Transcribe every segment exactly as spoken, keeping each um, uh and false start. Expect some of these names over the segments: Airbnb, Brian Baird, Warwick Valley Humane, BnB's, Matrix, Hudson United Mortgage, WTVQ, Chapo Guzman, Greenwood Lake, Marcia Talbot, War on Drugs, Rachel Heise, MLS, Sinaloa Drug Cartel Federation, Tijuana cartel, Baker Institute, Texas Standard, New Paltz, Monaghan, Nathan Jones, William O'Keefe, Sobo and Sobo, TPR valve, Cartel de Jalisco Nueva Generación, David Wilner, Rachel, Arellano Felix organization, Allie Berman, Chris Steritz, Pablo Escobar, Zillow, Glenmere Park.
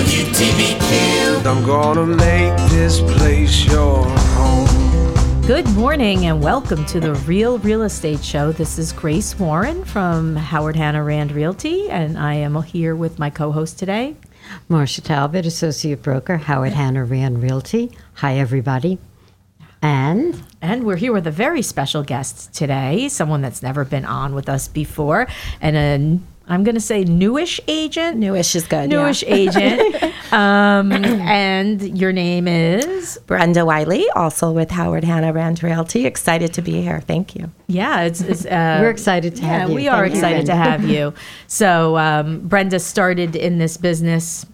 W T V Q. I'm gonna make this place your home. Good morning and welcome to the Real Real Estate Show. This is Grace Warren from Howard Hanna Rand Realty, and I am here with my co-host today, Marcia Talbot, Associate Broker, Howard Hanna Rand Realty. Hi, everybody. And? And we're here with a very special guest today, someone that's never been on with us before, and a I'm going to say newish agent. Newish is good. Newish yeah. agent. Um, and your name is? Brenda Wiley, also with Howard Hanna Rand Realty. Excited to be here. Thank you. Yeah. it's, it's uh, We're excited to yeah, have you. We Thank are you, excited Brenda. to have you. So um, Brenda started in this business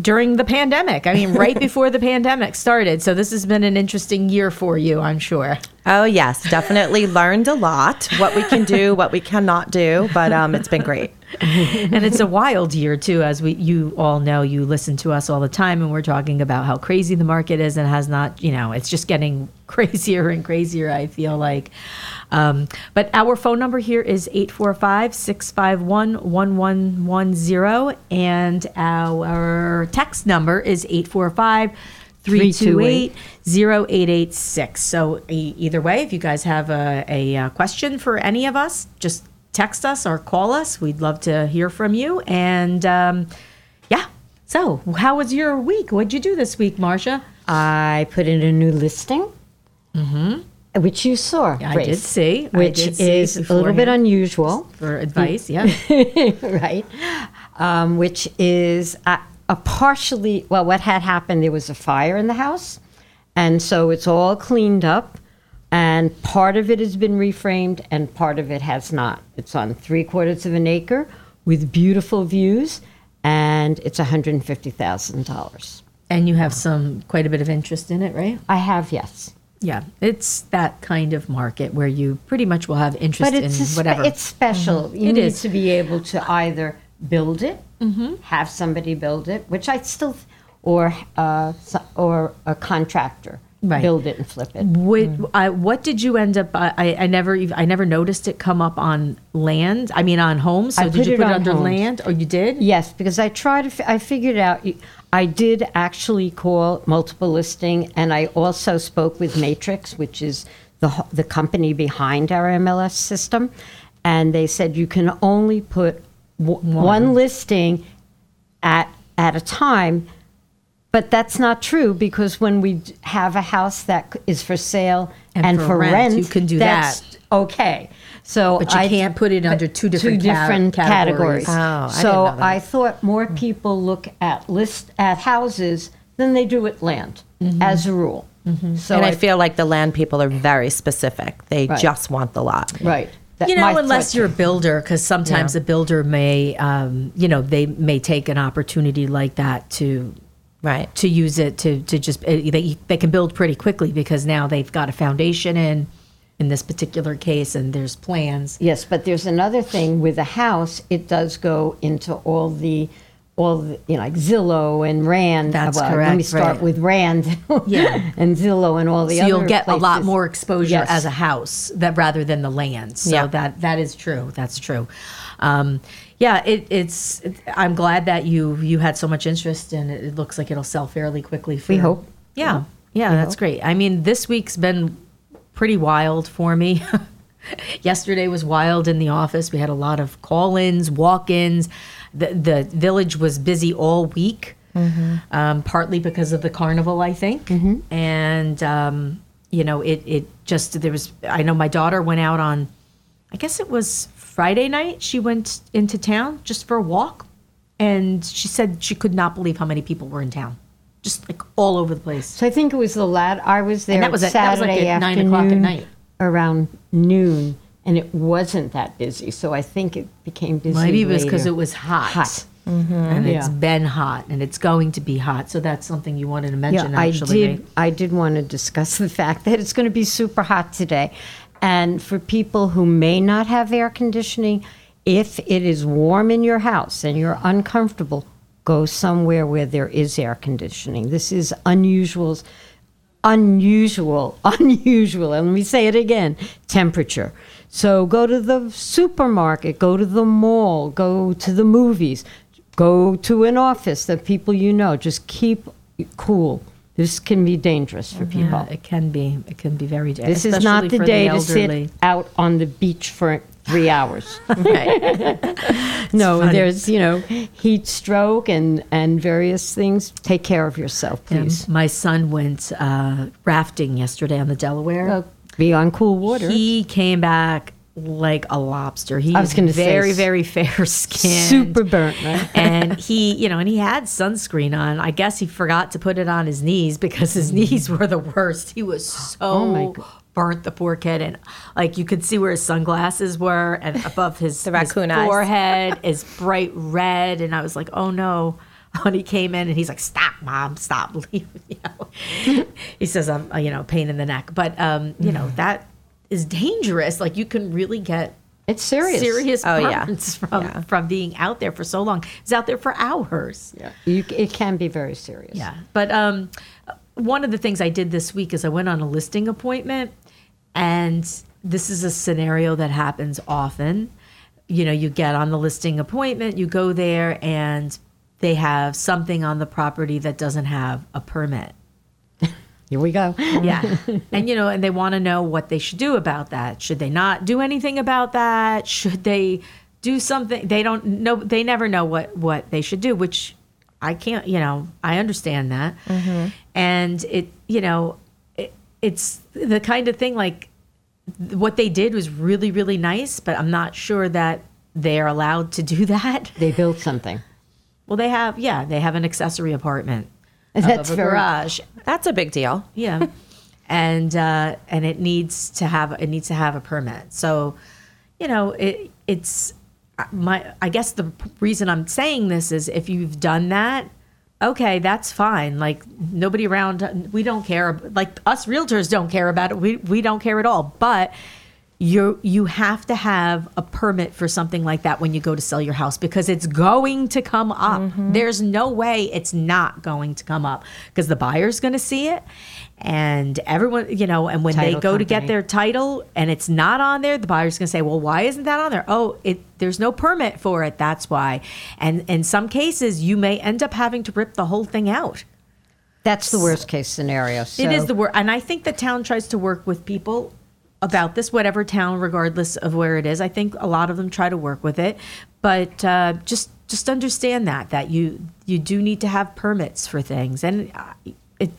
during the pandemic. I mean, right before the pandemic started. So this has been an interesting year for you, I'm sure. Oh, yes, definitely learned a lot, what we can do, what we cannot do, but um, it's been great. And it's a wild year, too. As we, you all know, you listen to us all the time, and we're talking about how crazy the market is and has not, you know, it's just getting crazier and crazier, I feel like. Um, but our phone number here is eight four five, six five one, one one one zero, and our text number is eight four five, six five one, one one one zero. three two eight, zero eight eight six. So e- either way, if you guys have a, a, a question for any of us, just text us or call us. We'd love to hear from you. And um, yeah, so how was your week? What'd you do this week, Marcia? I put in a new listing, mm-hmm. which you saw, Grace, I did see. Which did see is beforehand. A little bit unusual. For advice, yeah. Right. Um, which is... Uh, A partially, well, what had happened, there was a fire in the house, and so it's all cleaned up, and part of it has been reframed, and part of it has not. It's on three-quarters of an acre with beautiful views, and it's one hundred fifty thousand dollars. And you have some, quite a bit of interest in it, right? I have, yes. Yeah, it's that kind of market where you pretty much will have interest but it's in spe- whatever. It's special. Mm-hmm. You it need is. to be able to either build it, mm-hmm. have somebody build it, which I still, or uh, or a contractor right. build it and flip it. What, mm. I, what did you end up? I, I never, I never noticed it come up on land. I mean, on homes. So I did put you it put it under homes. land, or you did? Yes, because I tried to. F- I figured out. I did actually call multiple listing, and I also spoke with Matrix, which is the the company behind our M L S system, and they said you can only put One. one listing at at a time, but that's not true, because when we have a house that is for sale and, and for, for rent, rent, you can do that's that. Okay, so but you I, can't put it under two different two different ca- categories. categories. Oh, so I, didn't know that. I thought more people look at list at houses than they do at land, mm-hmm. as a rule. Mm-hmm. So and I, I feel like the land people are very specific; they right. just want the lot, right? That you know, unless thought. you're a builder, because sometimes yeah. a builder may, um, you know, they may take an opportunity like that to, right, to use it to to just uh, they they can build pretty quickly, because now they've got a foundation in, in this particular case, and there's plans. Yes, but there's another thing with a house; it does go into all the, all the, you know, like Zillow and Rand. That's well, correct. Let me start right. with Rand, yeah. and Zillow and all the so other. So you'll get places. a lot more exposure yes. as a house that rather than the land. So yeah. that that is true. That's true. Um, yeah, it, it's. It, I'm glad that you you had so much interest, and it, it looks like it'll sell fairly quickly. For, we hope. Yeah, yeah, yeah that's hope. great. I mean, this week's been pretty wild for me. Yesterday was wild in the office. We had a lot of call-ins, walk-ins. The, the village was busy all week, mm-hmm. um, partly because of the carnival, I think. Mm-hmm. And, um, you know, it, it just, there was, I know my daughter went out on, I guess it was Friday night. She went into town just for a walk. And she said she could not believe how many people were in town. Just like all over the place. So I think it was the lad, I was there and that was a, Saturday that was like at nine o'clock at night. Around noon. And it wasn't that busy, so I think it became busy later. Maybe it was because it was hot. Hot. Mm-hmm. And yeah. it's been hot, and it's going to be hot. So that's something you wanted to mention, yeah, actually. I did, right? I did want to discuss the fact that it's going to be super hot today. And for people who may not have air conditioning, if it is warm in your house and you're uncomfortable, go somewhere where there is air conditioning. This is unusual, unusual, unusual, and let me say it again, temperature. So go to the supermarket, go to the mall, go to the movies. Go to an office that people you know. Just keep cool. This can be dangerous for people. Yeah, it can be. It can be very dangerous. This is not the day to sit out on the beach for three hours. No, there's, you know, heat stroke and, and various things. Take care of yourself, please. Yeah, my son went uh, rafting yesterday on the Delaware. Uh, be on cool water. He came back like a lobster. He I was going to say very, very fair skin, super burnt, right? And he, you know, and he had sunscreen on. I guess he forgot to put it on his knees because his knees were the worst. He was so oh my God. burnt, the poor kid, and like you could see where his sunglasses were, and above his, the raccoon his eyes. forehead is bright red. And I was like, oh no. When he came in and he's like, stop, Mom, stop, leave. You know? He says, I'm, you know, pain in the neck, but um, you know that. Is dangerous. Like you can really get it's serious serious oh, burns yeah. from yeah. from being out there for so long. It's out there for hours. Yeah, you, it can be very serious. Yeah, but um, one of the things I did this week is I went on a listing appointment, and this is a scenario that happens often. You know, you get on the listing appointment, you go there, and they have something on the property that doesn't have a permit. Here we go. Yeah. And, you know, and they want to know what they should do about that. Should they not do anything about that? Should they do something? They don't know. They never know what, what they should do, which I can't, you know, I understand that. Mm-hmm. And it, you know, it, it's the kind of thing like what they did was really, really nice, but I'm not sure that they're allowed to do that. They built something. Well, they have, yeah, they have an accessory apartment. That's a garage. That's a big deal. Yeah. And uh, and it needs to have it needs to have a permit. So, you know, it it's my I guess the reason I'm saying this is if you've done that, okay, that's fine. Like nobody around, we don't care. Like us realtors don't care about it. We we don't care at all. But you you have to have a permit for something like that when you go to sell your house because it's going to come up. Mm-hmm. There's no way it's not going to come up because the buyer's going to see it and everyone, you know, and when title they go company. to get their title and it's not on there, the buyer's going to say, well, why isn't that on there? Oh, it there's no permit for it. That's why. And in some cases, you may end up having to rip the whole thing out. That's the worst case scenario. So. It is the worst. And I think the town tries to work with people about this, whatever town, regardless of where it is. I think a lot of them try to work with it, but uh, just just understand that that you you do need to have permits for things, and it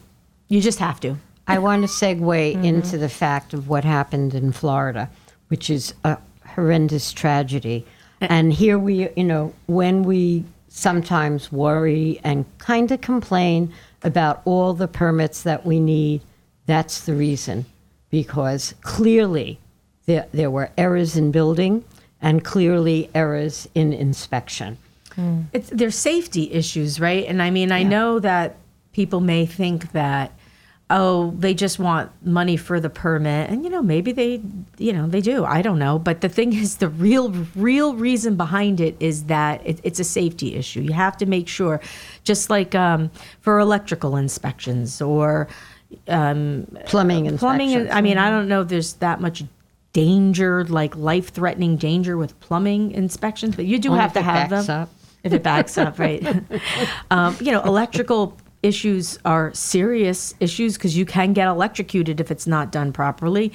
you just have to. I want to segue mm-hmm. into the fact of what happened in Florida, which is a horrendous tragedy, and here we, you know, when we sometimes worry and kind of complain about all the permits that we need, that's the reason. Because clearly there, there were errors in building and clearly errors in inspection. Mm. It's, there's safety issues, right? And I mean, I yeah. know that people may think that, oh, they just want money for the permit. And, you know, maybe they, you know, they do. I don't know. But the thing is, the real, real reason behind it is that it, it's a safety issue. You have to make sure, just like um, for electrical inspections or Um, plumbing and plumbing. And, I mean, I don't know if there's that much danger, like life-threatening danger with plumbing inspections, but you do Only have to have them. Up. If it backs up, right? um, you know, electrical issues are serious issues because you can get electrocuted if it's not done properly,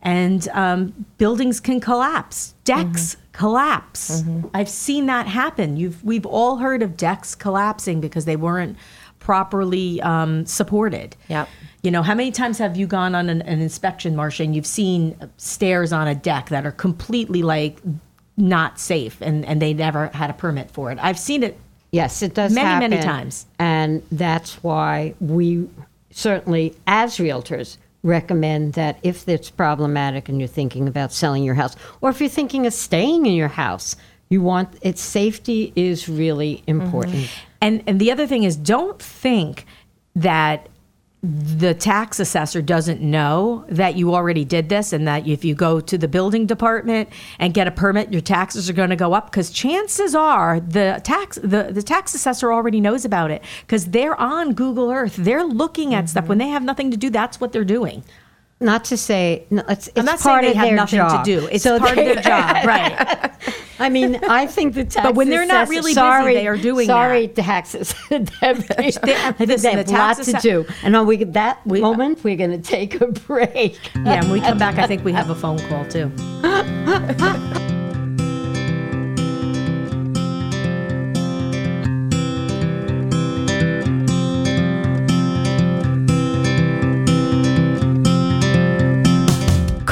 and um, buildings can collapse. Decks mm-hmm. collapse. Mm-hmm. I've seen that happen. You've we've all heard of decks collapsing because they weren't properly um, supported. Yep. You know, how many times have you gone on an, an inspection, Marcia, and you've seen stairs on a deck that are completely, like, not safe, and, and they never had a permit for it? I've seen it. Yes, it does many, happen. Many, many times. And that's why we certainly, as realtors, recommend that if it's problematic and you're thinking about selling your house, or if you're thinking of staying in your house, you want, it's safety is really important. Mm-hmm. And and the other thing is, don't think that the tax assessor doesn't know that you already did this and that if you go to the building department and get a permit, your taxes are going to go up, because chances are the tax the, the tax assessor already knows about it because they're on Google Earth. They're looking at mm-hmm. stuff. When they have nothing to do, that's what they're doing. Not to say no, it's, it's I'm not part saying they of have their nothing job. To do. It's so part of their job, right? I mean, I think the taxes. But when they're not really sorry, busy, they are doing. Sorry, that. Taxes. they, I think listen, they have a lot to do. And on we that we, moment, we're going to take a break. Yeah, when we come back, I think we have a phone call too.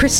Chris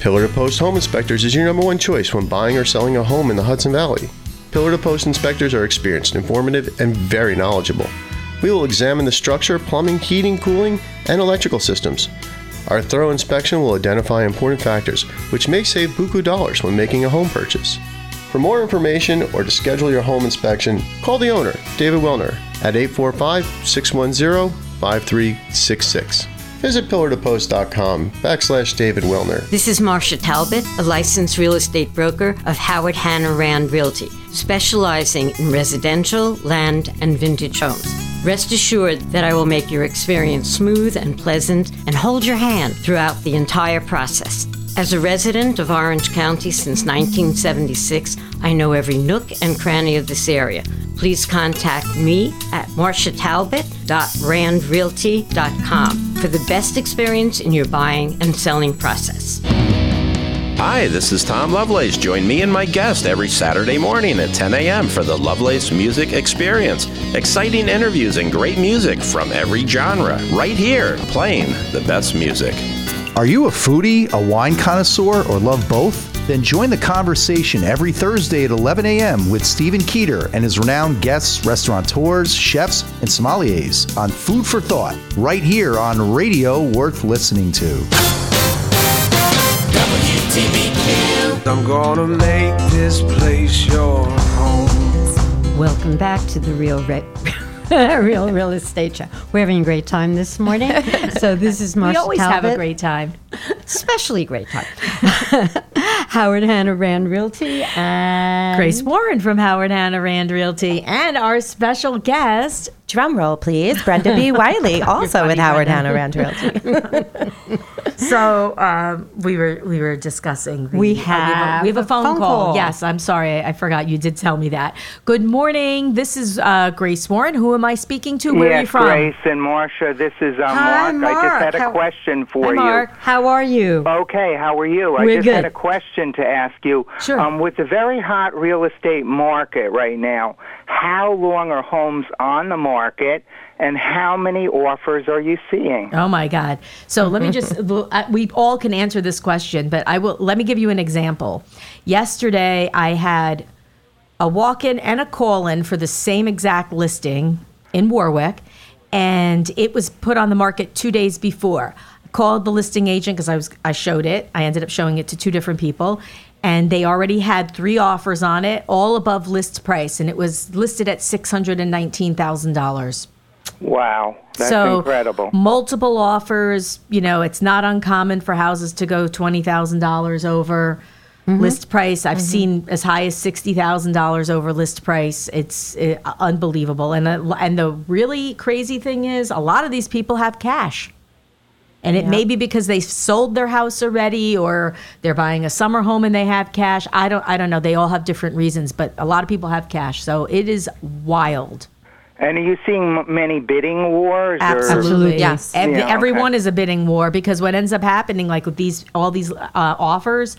Pillar-to-Post Home Inspectors is your number one choice when buying or selling a home in the Hudson Valley. Pillar-to-Post inspectors are experienced, informative, and very knowledgeable. We will examine the structure, plumbing, heating, cooling, and electrical systems. Our thorough inspection will identify important factors, which may save buku dollars when making a home purchase. For more information or to schedule your home inspection, call the owner, David Wilner, at eight four five, six one zero, five three six six. Visit pillar to post dot com backslash David Wilner. This is Marcia Talbot, a licensed real estate broker of Howard Hanna Rand Realty, specializing in residential, land, and vintage homes. Rest assured that I will make your experience smooth and pleasant and hold your hand throughout the entire process. As a resident of Orange County since nineteen seventy-six, I know every nook and cranny of this area. Please contact me at marcia talbot dot rand realty dot com for the best experience in your buying and selling process. Hi, this is Tom Lovelace. Join me and my guest every Saturday morning at ten a.m. for the Lovelace Music Experience. Exciting interviews and great music from every genre, right here, playing the best music. Are you a foodie, a wine connoisseur, or love both? Then join the conversation every Thursday at eleven a.m. with Stephen Keeter and his renowned guests, restaurateurs, chefs, and sommeliers on Food for Thought, right here on Radio Worth Listening To. W T V Q. I'm gonna make this place your home. Welcome back to the Real Red. real real estate show. We're having a great time this morning. So this is Marcia Talbot. We always Talbot. Have a great time. Especially great time. Howard Hanna Rand Realty and... Grace Warren from Howard Hanna Rand Realty and our special guest, drumroll please, Brenda B. Wiley, also with Howard Hanna Rand Realty. So um, we were we were discussing. The, we, have uh, we have a, we have a phone, phone call. call. Yes, I'm sorry, I, I forgot. You did tell me that. Good morning. This is uh, Grace Warren. Who am I speaking to? Where yes, are you from? Grace and Marcia. This is uh, Hi, Mark. Mark. I just had a how, question for hi, you. Mark. How are you? Okay. How are you? We're I just good. had a question to ask you. Sure. Um, with the very hot real estate market right now, how long are homes on the market? And how many offers are you seeing? Oh, my God. So let me just, we all can answer this question, but I will, let me give you an example. Yesterday, I had a walk-in and a call-in for the same exact listing in Warwick, and it was put on the market two days before. I called the listing agent because I was I showed it. I ended up showing it to two different people, and they already had three offers on it, all above list price, and it was listed at six hundred nineteen thousand dollars. Wow, that's so incredible. Multiple offers, you know, it's not uncommon for houses to go twenty thousand dollars over mm-hmm. list price. I've mm-hmm. seen as high as sixty thousand dollars over list price. It's it, uh, unbelievable. And, uh, and the really crazy thing is a lot of these people have cash. And it yeah. may be because they sold their house already or they're buying a summer home and they have cash. I don't, I don't know. They all have different reasons, but a lot of people have cash. So it is wild. And are you seeing many bidding wars? Absolutely, or? yes. Ev- yeah, everyone okay. is a bidding war because what ends up happening, like with these all these uh, offers,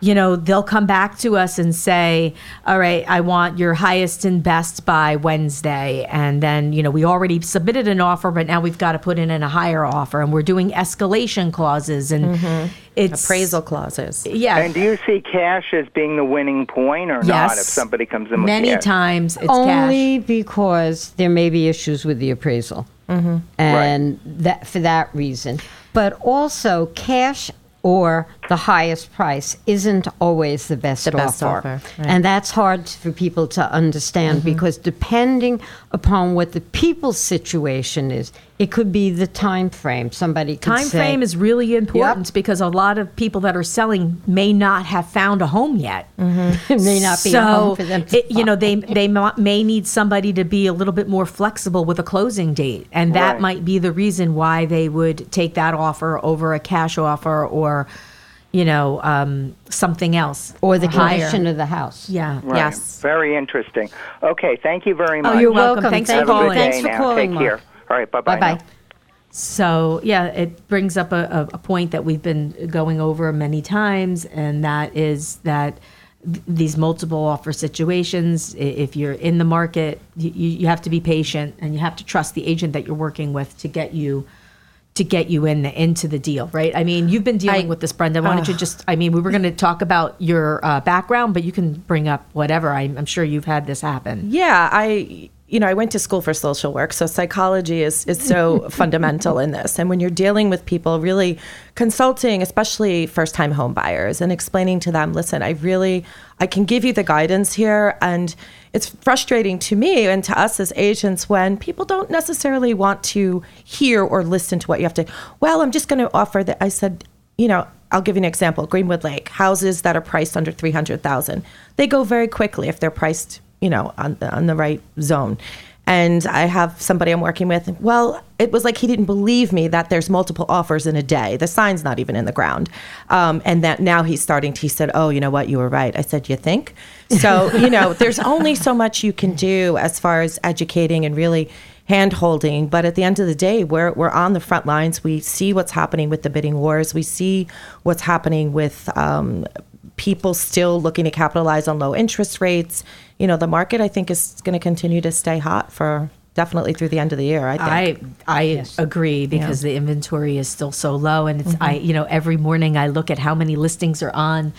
you know, they'll come back to us and say, all right, I want your highest and best by Wednesday. And then, you know, we already submitted an offer, but now we've got to put in a higher offer. And we're doing escalation clauses and mm-hmm. it's appraisal clauses. Yeah. And do you see cash as being the winning point or yes. not if somebody comes in with Many cash? times it's Only cash. Only because there may be issues with the appraisal. Mm-hmm. And right. that for that reason. But also cash or the highest price isn't always the best the offer. Best offer right. And that's hard for people to understand mm-hmm. because depending upon what the people's situation is, it could be the time frame. Somebody could time say, frame is really important yep. because a lot of people that are selling may not have found a home yet. Mm-hmm. It may not be so a home for them. It, you know, they they may need somebody to be a little bit more flexible with a closing date, and that right. might be the reason why they would take that offer over a cash offer or, you know, um, something else. Or the higher. Condition of the house. Yeah. Right. Yes. Very interesting. Okay. Thank you very much. Oh, you're welcome. welcome. Thanks, Thanks for calling. Thanks for now. calling. Take care. All right, bye-bye. Bye-bye. Now. So, yeah, it brings up a, a point that we've been going over many times, and that is that th- these multiple offer situations, if you're in the market, you, you have to be patient, and you have to trust the agent that you're working with to get you to get you in the, into the deal, right? I mean, you've been dealing I, with this, Brenda. Why don't uh, you just, I mean, we were going to talk about your uh, background, but you can bring up whatever. I, I'm sure you've had this happen. Yeah, I... You know, I went to school for social work, so psychology is, is so fundamental in this. And when you're dealing with people, really consulting, especially first-time home buyers, and explaining to them, listen, I really, I can give you the guidance here. And it's frustrating to me and to us as agents when people don't necessarily want to hear or listen to what you have to, well, I'm just going to offer that. I said, you know, I'll give you an example. Greenwood Lake, houses that are priced under three hundred thousand dollars, they go very quickly if they're priced you know, on the, on the right zone. And I have somebody I'm working with. Well, it was like he didn't believe me that there's multiple offers in a day. The sign's not even in the ground. Um, and that now he's starting to, he said, oh, you know what, you were right. I said, you think? So, you know, there's only so much you can do as far as educating and really hand-holding. But at the end of the day, we're, we're on the front lines. We see what's happening with the bidding wars. We see what's happening with um, people still looking to capitalize on low interest rates. You know, the market, I think, is going to continue to stay hot for definitely through the end of the year, I think. I, I yes. agree, because yeah. the inventory is still so low. And, it's mm-hmm. I you know, every morning I look at how many listings are on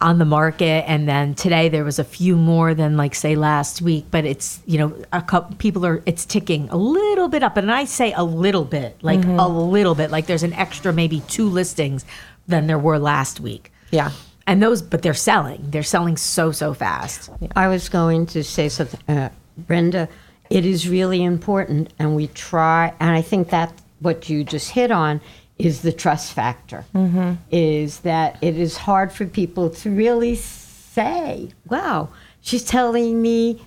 on the market. And then today there was a few more than, like, say, last week. But it's, you know, a couple, people are, it's ticking a little bit up. And I say a little bit, like mm-hmm. a little bit. Like there's an extra maybe two listings than there were last week. Yeah. And those, but they're selling. They're selling so, so fast. I was going to say something, uh, Brenda, it is really important, and we try, and I think that what you just hit on is the trust factor, mm-hmm. is that it is hard for people to really say, wow, she's telling me,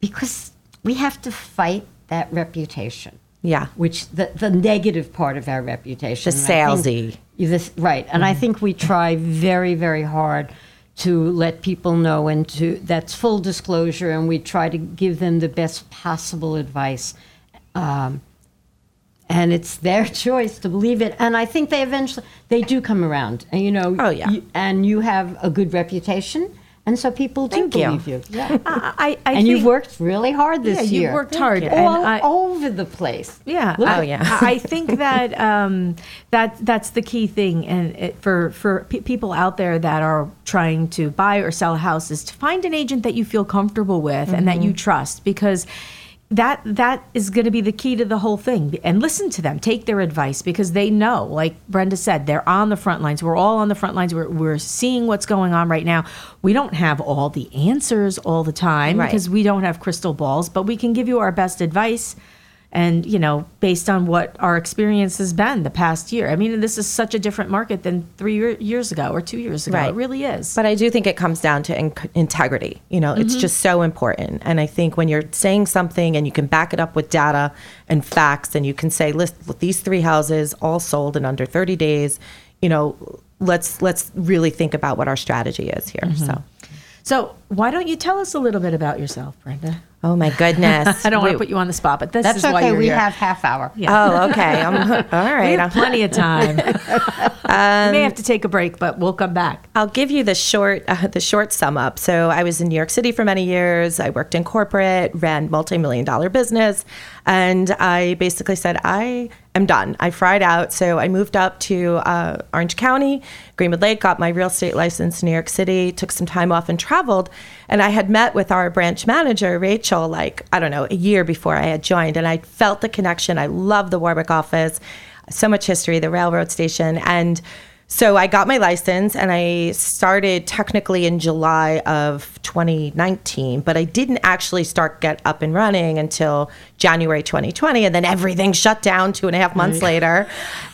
because we have to fight that reputation. Yeah. Which, the, the negative part of our reputation. The salesy. This, right. And mm-hmm. I think we try very, very hard to let people know, and to that's full disclosure, and we try to give them the best possible advice. Um, and it's their choice to believe it. And I think they eventually, they do come around. And, you know, oh, yeah. you, and you have a good reputation. And so people do Thank believe you. you. Yeah. I, I and you've worked really hard this yeah, year. Yeah, you've worked hard. And all I, over the place. Yeah. Look, I, oh, yeah. I think that um, that that's the key thing, and it, for, for p- people out there that are trying to buy or sell houses, to find an agent that you feel comfortable with mm-hmm. and that you trust, because that that is going to be the key to the whole thing. And listen to them, take their advice, because they know, like Brenda said, they're on the front lines. We're all on the front lines. We're we're seeing what's going on right now. We don't have all the answers all the time right. because we don't have crystal balls, but we can give you our best advice, and, you know, based on what our experience has been the past year. I mean, this is such a different market than three year, years ago or two years ago. Right. It really is. But I do think it comes down to in- integrity. You know, mm-hmm. it's just so important. And I think when you're saying something and you can back it up with data and facts, and you can say, list these three houses all sold in under thirty days, you know, let's let's really think about what our strategy is here. Mm-hmm. So. So why don't you tell us a little bit about yourself, Brenda? Oh, my goodness. I don't want to put you on the spot, but this That's is okay. why you're we here. Have half hour. Yeah. Oh, okay. I'm, all right. We have plenty of time. um, we may have to take a break, but we'll come back. I'll give you the short uh, the short sum up. So I was in New York City for many years. I worked in corporate, ran multi-million dollar business, and I basically said, I am done. I fried out. So I moved up to uh, Orange County, Greenwood Lake, got my real estate license in New York City, took some time off and traveled. And I had met with our branch manager, Rachel, like, I don't know, a year before I had joined. And I felt the connection. I love the Warwick office, so much history, the railroad station. And So I got my license and I started technically in July of twenty nineteen, but I didn't actually start get up and running until January twenty twenty. And then everything shut down two and a half months later.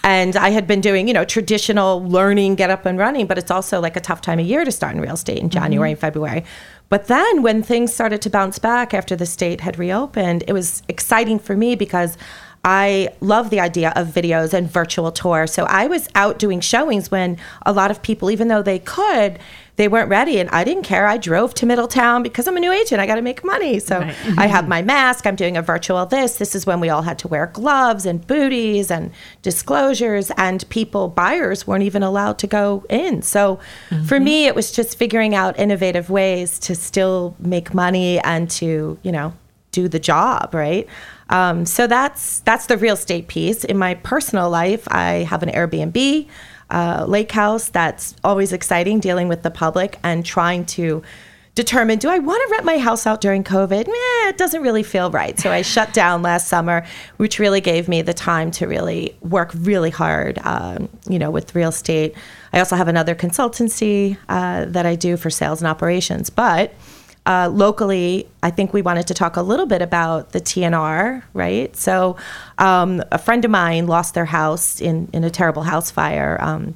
And I had been doing, you know, traditional learning, get up and running, but it's also like a tough time of year to start in real estate in January mm-hmm. and February. But then when things started to bounce back after the state had reopened, it was exciting for me because I love the idea of videos and virtual tours. So I was out doing showings when a lot of people, even though they could, they weren't ready. And I didn't care. I drove to Middletown because I'm a new agent. I got to make money. So right. mm-hmm. I have my mask. I'm doing a virtual this. This is when we all had to wear gloves and booties and disclosures. And people, buyers, weren't even allowed to go in. So mm-hmm. for me, it was just figuring out innovative ways to still make money and to, you know, do the job, right? Um, so that's that's the real estate piece. In my personal life, I have an Airbnb, uh, lake house. That's always exciting, dealing with the public and trying to determine, do I want to rent my house out during COVID? Eh, it doesn't really feel right. So I shut down last summer, which really gave me the time to really work really hard, um, you know, with real estate. I also have another consultancy uh, that I do for sales and operations, but Uh, locally, I think we wanted to talk a little bit about the T N R, right? So um, a friend of mine lost their house in, in a terrible house fire. Um,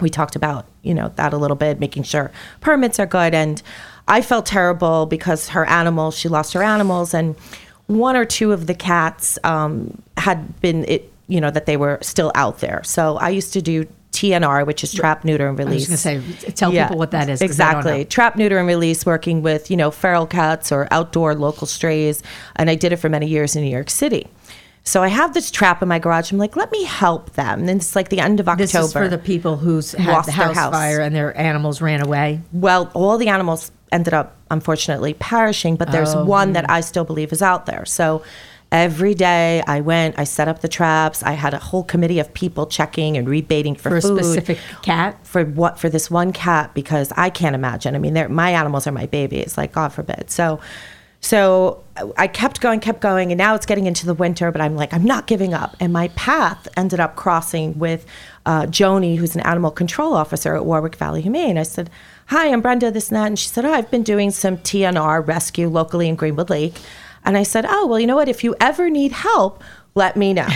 we talked about, you know, that a little bit, making sure permits are good. And I felt terrible because her animals, she lost her animals. And one or two of the cats um, had been, it, you know, that they were still out there. So I used to do T N R, which is trap, neuter, and release. I was going to say, tell yeah, people what that is. Exactly. Trap, neuter, and release, working with, you know, feral cats or outdoor local strays. And I did it for many years in New York City. So I have this trap in my garage. I'm like, let me help them. And it's like the end of October. This is for the people who's had lost the house, their house fire and their animals ran away? Well, all the animals ended up, unfortunately, perishing. But there's oh. one that I still believe is out there. So every day I went, I set up the traps. I had a whole committee of people checking and rebaiting for, for food. For a specific cat? For what? For this one cat, because I can't imagine. I mean, my animals are my babies, like, God forbid. So so I kept going, kept going, and now it's getting into the winter, but I'm like, I'm not giving up. And my path ended up crossing with uh, Joni, who's an animal control officer at Warwick Valley Humane. I said, hi, I'm Brenda, this and that. And she said, oh, I've been doing some T N R rescue locally in Greenwood Lake. And I said, oh, well, you know what? If you ever need help, let me know.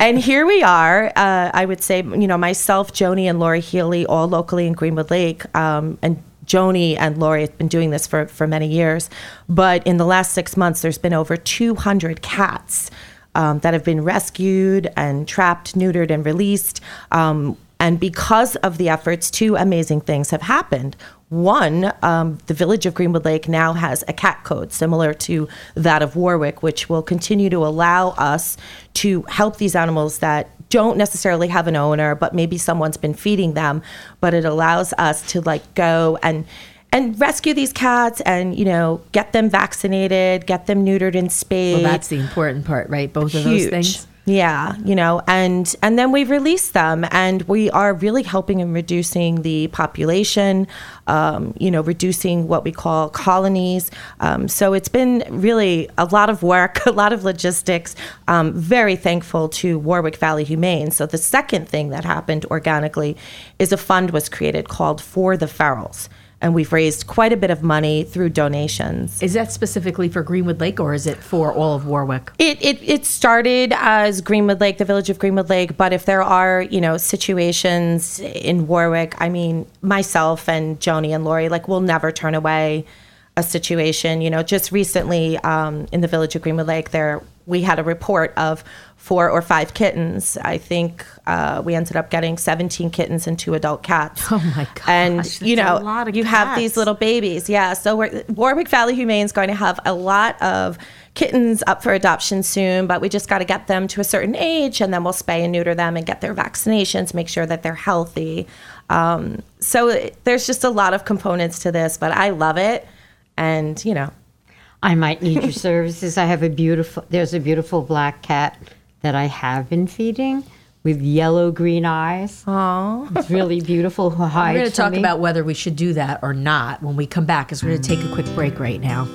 And here we are. Uh, I would say, you know, myself, Joni, and Lori Healy, all locally in Greenwood Lake. Um, and Joni and Lori have been doing this for, for many years. But in the last six months, there's been over two hundred cats um, that have been rescued and trapped, neutered, and released. Um, and because of the efforts, two amazing things have happened. One, um, the village of Greenwood Lake now has a cat code similar to that of Warwick, which will continue to allow us to help these animals that don't necessarily have an owner, but maybe someone's been feeding them. But it allows us to like go and and rescue these cats and, you know, get them vaccinated, get them neutered in spay. Well, that's the important part, right? Both Huge. Of those things. Yeah, you know, and and then we release them, and we are really helping in reducing the population, um, you know, reducing what we call colonies. Um, so it's been really a lot of work, a lot of logistics. Um, very thankful to Warwick Valley Humane. So the second thing that happened organically is a fund was created called For the Ferals. And we've raised quite a bit of money through donations. Is that specifically for Greenwood Lake, or is it for all of Warwick? It it, it started as Greenwood Lake, the village of Greenwood Lake. But if there are, you know, situations in Warwick, I mean, myself and Joni and Lori, like, we'll never turn away a situation. You know, just recently um, in the village of Greenwood Lake, there we had a report of four or five kittens. I think uh, we ended up getting seventeen kittens and two adult cats. Oh my gosh! And you know, a lot of you cats. Have these little babies. Yeah. So we're, Warwick Valley Humane is going to have a lot of kittens up for adoption soon, but we just got to get them to a certain age, and then we'll spay and neuter them and get their vaccinations, make sure that they're healthy. Um, so it, there's just a lot of components to this, but I love it. And, you know, I might need your services. I have a beautiful, there's a beautiful black cat that I have been feeding with yellow green eyes. Oh, it's really beautiful. We're going to talk me. about whether we should do that or not when we come back, because we're going to take a quick break right now.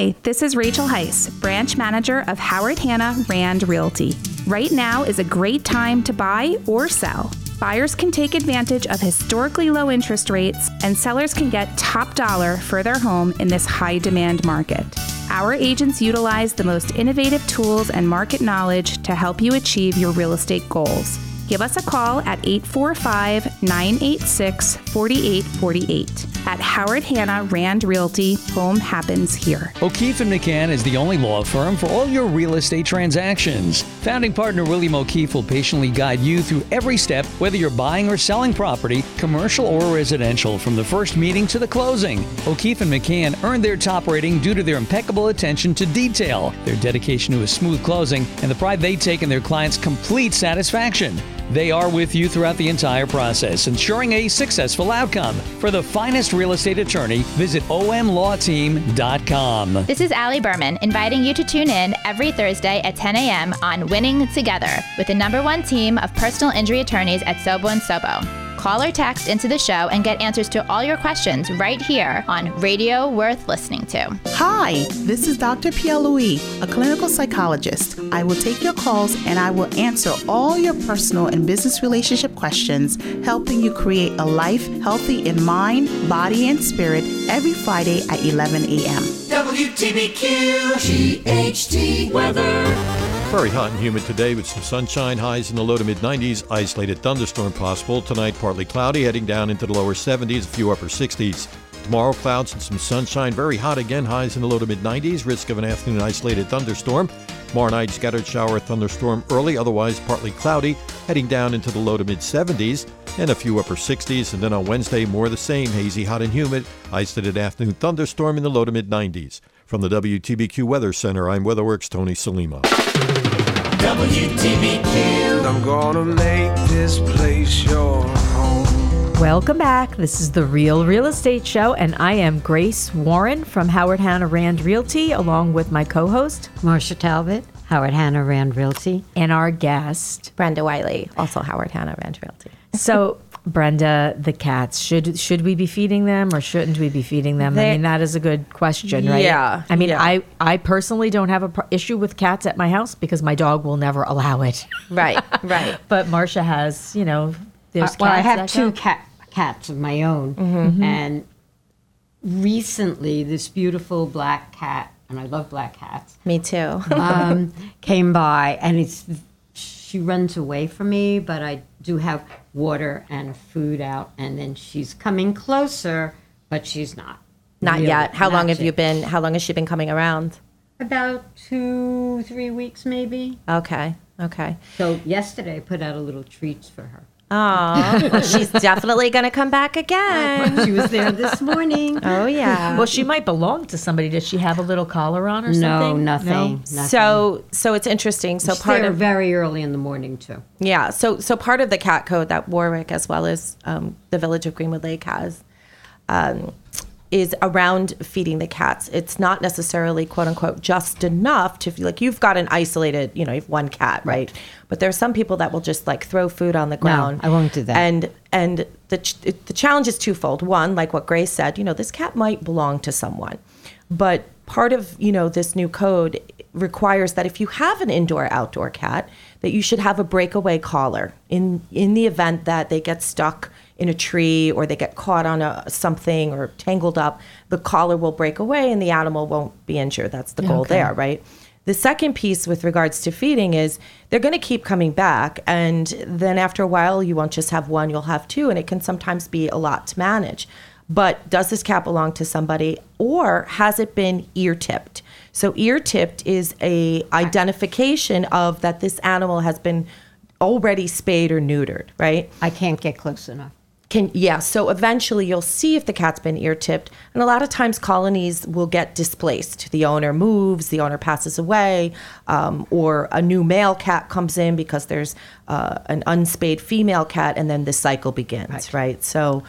Hi, this is Rachel Heise, branch manager of Howard Hanna Rand Realty. Right now is a great time to buy or sell. Buyers can take advantage of historically low interest rates, and sellers can get top dollar for their home in this high demand market. Our agents utilize the most innovative tools and market knowledge to help you achieve your real estate goals. Give us a call at eight four five, nine eight six, four eight four eight. At Howard Hanna Rand Realty, home happens here. O'Keefe and McCann is the only law firm for all your real estate transactions. Founding partner William O'Keefe will patiently guide you through every step, whether you're buying or selling property, commercial or residential, from the first meeting to the closing. O'Keefe and McCann earned their top rating due to their impeccable attention to detail, their dedication to a smooth closing, and the pride they take in their clients' complete satisfaction. They are with you throughout the entire process, ensuring a successful outcome. For the finest real estate attorney, visit O M law team dot com. This is Allie Berman, inviting you to tune in every Thursday at ten a.m. on Winning Together with the number one team of personal injury attorneys at Sobo and Sobo. Call or text into the show and get answers to all your questions right here on Radio Worth Listening To. Hi, this is Doctor Pia Louis, a clinical psychologist. I will take your calls and I will answer all your personal and business relationship questions, helping you create a life healthy in mind, body, and spirit every Friday at eleven a.m. W T V Q G H T Weather. Very hot and humid today with some sunshine, highs in the low to mid-nineties, isolated thunderstorm possible. Tonight, partly cloudy, heading down into the lower seventies, a few upper sixties. Tomorrow, clouds and some sunshine, very hot again, highs in the low to mid-nineties, risk of an afternoon isolated thunderstorm. Tomorrow night, scattered shower, thunderstorm early, otherwise partly cloudy, heading down into the low to mid-seventies and a few upper sixties. And then on Wednesday, more the same, hazy, hot and humid, isolated afternoon thunderstorm in the low to mid-nineties. From the W T B Q Weather Center, I'm WeatherWorks' Tony Salima. W T V Q. I'm gonna make this place your home. Welcome back. This is The Real Real Estate Show, and I am Grace Warren from Howard Hanna Rand Realty, along with my co-host, Marcia Talbot, Howard Hanna Rand Realty, and our guest, Brenda Wiley, also Howard Hanna Rand Realty. So, Brenda, the cats, should should we be feeding them or shouldn't we be feeding them? They, I mean, that is a good question, right? Yeah. I mean, yeah. I, I personally don't have an pro- issue with cats at my house because my dog will never allow it. Right, right. But Marcia has, you know, there's uh, cats. Well, I have two cat, cats of my own. Mm-hmm. And recently, this beautiful black cat, and I love black cats. Me too. um, came by, and it's she runs away from me, but I do have water and food out, and then she's coming closer, but she's not. Not really yet. How long have it. you been, how long has she been coming around? About two, three weeks maybe. Okay, okay. So yesterday I put out a little treats for her. Oh, well, she's definitely going to come back again. She was there this morning. Oh, yeah. Well, she might belong to somebody. Does she have a little collar on or no, something? Nothing, no, nothing. So so it's interesting. So she's part there of very early in the morning, too. Yeah. So so part of the cat code that Warwick, as well as um, the village of Greenwood Lake has, um, is around feeding the cats. It's not necessarily, quote unquote, just enough to feel like you've got an isolated, you know, you've one cat, right? But there are some people that will just like throw food on the ground. No, I won't do that. And and the ch- the challenge is twofold. One, like what Grace said, you know, this cat might belong to someone. But part of, you know, this new code requires that if you have an indoor-outdoor cat, that you should have a breakaway collar in in the event that they get stuck in a tree or they get caught on a something or tangled up. The collar will break away and the animal won't be injured. That's the goal okay. there, right? The second piece with regards to feeding is they're going to keep coming back, and then after a while you won't just have one, you'll have two, and it can sometimes be a lot to manage. But does this cat belong to somebody, or has it been ear-tipped? So ear-tipped is a identification of that this animal has been already spayed or neutered, right? I can't get close enough. Can, yeah, so eventually you'll see if the cat's been ear-tipped. And a lot of times colonies will get displaced. The owner moves, the owner passes away, um, or a new male cat comes in because there's uh, an unspayed female cat, and then the cycle begins, right? right? So,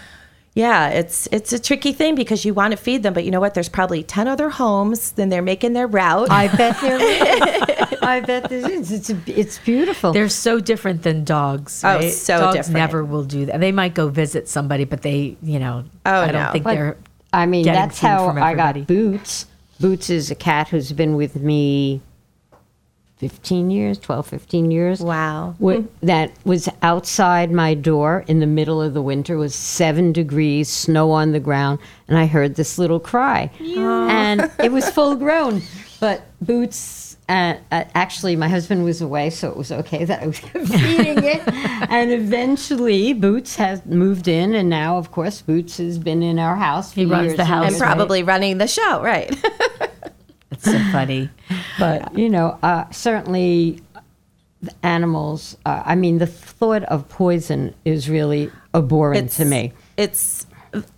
yeah, it's it's a tricky thing because you want to feed them, but you know what? There's probably ten other homes, then they're making their route. I bet there is. I bet there is. It's, it's beautiful. They're so different than dogs, right? Oh, so dogs different. Dogs never will do that. They might go visit somebody, but they, you know, oh, I don't no. think but, they're I mean, that's how I got boots Boots is a cat who's been with me fifteen years, twelve, fifteen years. Wow. Wh- that was outside my door in the middle of the winter. It was seven degrees, snow on the ground, and I heard this little cry. Yeah. And it was full grown. But Boots, uh, uh, actually, my husband was away, so it was okay that I was feeding it. And eventually, Boots has moved in, and now, of course, Boots has been in our house. He runs the house. And probably running the show, right. It's so funny. But, you know, uh, certainly the animals, uh, I mean, the thought of poison is really abhorrent it's, to me. It's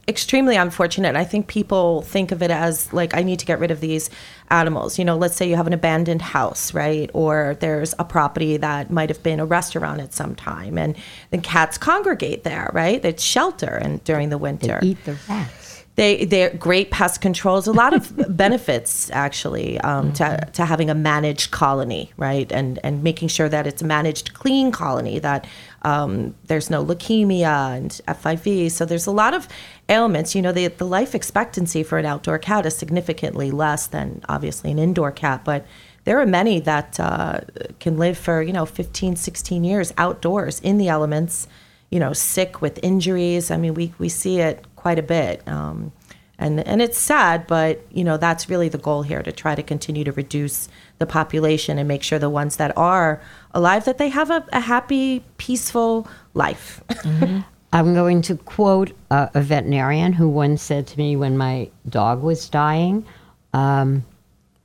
extremely unfortunate. I think people think of it as, like, I need to get rid of these animals. You know, let's say you have an abandoned house, right? Or there's a property that might have been a restaurant at some time. And the cats congregate there, right? It's shelter and during the winter. They eat the rats. They, they're great pest controls, a lot of benefits, actually, um, mm-hmm. to to having a managed colony, right? And and making sure that it's a managed, clean colony, that um, there's no leukemia and F I V. So there's a lot of ailments. You know, the, the life expectancy for an outdoor cat is significantly less than, obviously, an indoor cat. But there are many that uh, can live for, you know, fifteen, sixteen years outdoors in the elements, you know, sick with injuries. I mean, we, we see it quite a bit. Um, and and it's sad, but, you know, that's really the goal here, to try to continue to reduce the population and make sure the ones that are alive, that they have a, a happy, peaceful life. Mm-hmm. I'm going to quote uh, a veterinarian who once said to me when my dog was dying, um,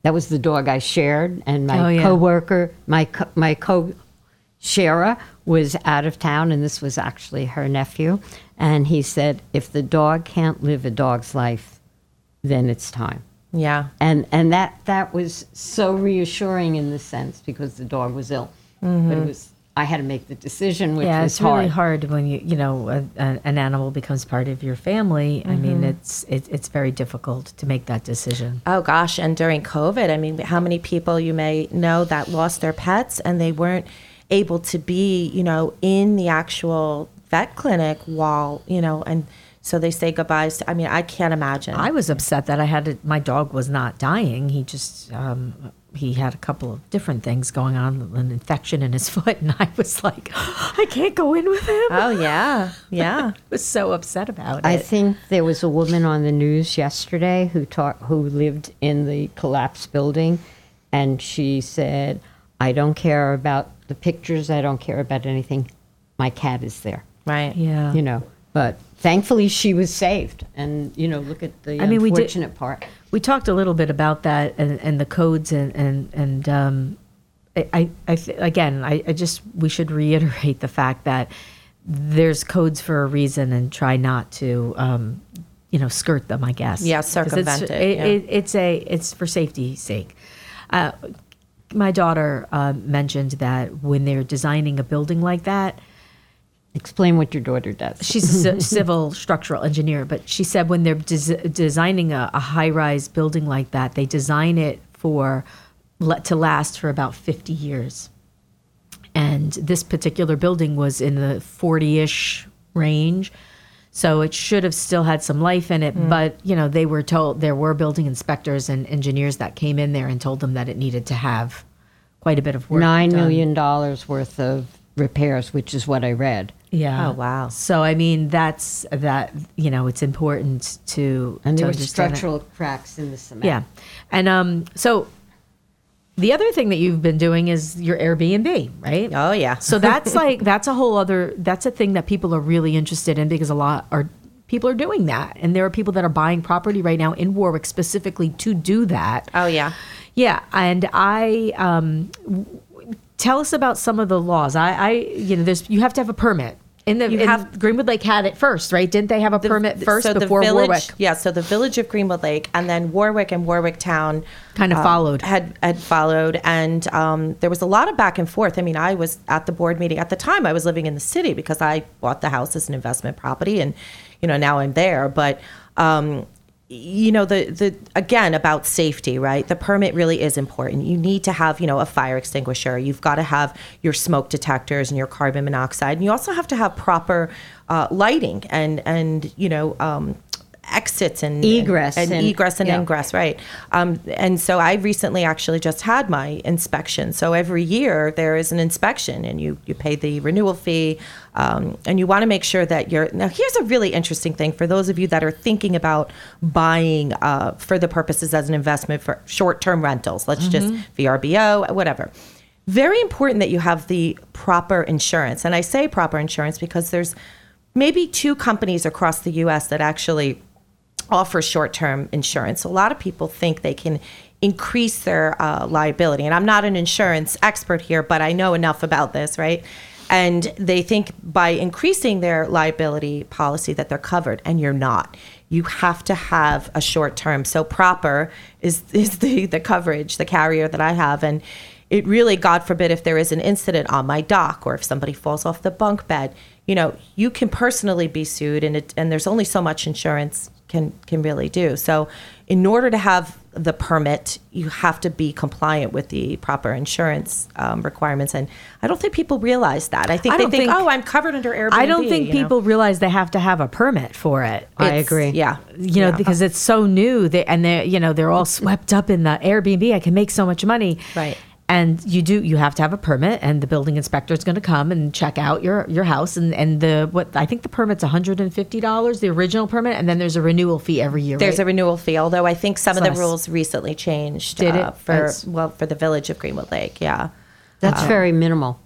that was the dog I shared, and my oh, yeah. coworker, my co- my co Shara was out of town, and this was actually her nephew. And he said, if the dog can't live a dog's life, then it's time. Yeah. And and that, that was so reassuring in the sense, because the dog was ill. Mm-hmm. But it was, I had to make the decision, which yeah, was it's hard. Really hard when, you you know, a, a, an animal becomes part of your family. Mm-hmm. I mean, it's it, it's very difficult to make that decision. Oh, gosh. And during COVID, I mean, how many people you may know that lost their pets and they weren't able to be, you know, in the actual vet clinic while, you know, and so they say goodbyes to, I mean, I can't imagine. I was upset that I had to, my dog was not dying. He just, um, he had a couple of different things going on, an infection in his foot, and I was like, oh, I can't go in with him. Oh, yeah, yeah. I was so upset about it. I think there was a woman on the news yesterday who talked, who lived in the collapsed building, and she said, I don't care about the pictures, I don't care about anything. My cat is there. Right. Yeah. You know, but thankfully she was saved. And, you know, look at the I mean, unfortunate we did, part. We talked a little bit about that and, and the codes and, and, and um, I, I, I th- again, I, I just, we should reiterate the fact that there's codes for a reason, and try not to, um, you know, skirt them, I guess. Yeah, circumvent it's, it, it, yeah. it. It's a, it's for safety's sake. Uh, My daughter uh, mentioned that when they're designing a building like that. Explain what your daughter does. She's a civil structural engineer, but she said when they're des- designing a, a high-rise building like that, they design it for le- to last for about fifty years. And this particular building was in the forty-ish range. So it should have still had some life in it, mm. but, you know, they were told, there were building inspectors and engineers that came in there and told them that it needed to have quite a bit of work Nine done. million dollars worth of repairs, which is what I read. Yeah. Oh, wow. So, I mean, that's, that, you know, it's important to And there to were structural it. cracks in the cement. Yeah. And um, so... The other thing that you've been doing is your Airbnb, right? Oh, yeah. So that's like, that's a whole other, that's a thing that people are really interested in, because a lot are, people are doing that. And there are people that are buying property right now in Warwick specifically to do that. Oh, yeah. Yeah. And I, um, w- tell us about some of the laws. I, I, you know, there's, you have to have a permit. In the, you in have, Greenwood Lake had it first, right? Didn't they have a the, permit first so before the village, Warwick? Yeah, so the village of Greenwood Lake, and then Warwick and Warwick Town kind of um, followed. Had had followed, and um, there was a lot of back and forth. I mean, I was at the board meeting. At the time, I was living in the city because I bought the house as an investment property, and, you know, now I'm there. But, um, you know, the the again, about safety, right? The permit really is important. You need to have, you know, a fire extinguisher. You've got to have your smoke detectors and your carbon monoxide. And you also have to have proper uh, lighting and, and you know, um, exits and egress and, and, and egress and yeah. ingress, right? Um, and so I recently actually just had my inspection. So every year there is an inspection, and you you pay the renewal fee, um, and you want to make sure that you're. Now here's a really interesting thing for those of you that are thinking about buying uh, for the purposes as an investment for short-term rentals. Let's mm-hmm. just V R B O, whatever. Very important that you have the proper insurance. And I say proper insurance because there's maybe two companies across the U S that actually offer short-term insurance. A lot of people think they can increase their uh, liability. And I'm not an insurance expert here, but I know enough about this, right? And they think by increasing their liability policy that they're covered, and you're not. You have to have a short term. So proper is, is the, the coverage, the carrier that I have. And it really, God forbid, if there is an incident on my dock or if somebody falls off the bunk bed, you know, you can personally be sued, and it, and there's only so much insurance can can really do. So in order to have the permit, you have to be compliant with the proper insurance um, requirements. And I don't think people realize that. I think I they think, think, oh, I'm covered under Airbnb. I don't think people know? realize they have to have a permit for it. It's, I agree. Yeah. You know, yeah. because it's so new they, and they're, you know, they're all swept up in the Airbnb. I can make so much money. Right. And you do, you have to have a permit, and the building inspector is going to come and check out your, your house. And, and the, what, I think the permit's one hundred fifty dollars, the original permit. And then there's a renewal fee every year. There's right? a renewal fee, although I think some it's of the less. rules recently changed. Did uh, it? For, it's, well, for the village of Greenwood Lake. Yeah. That's um, very minimal.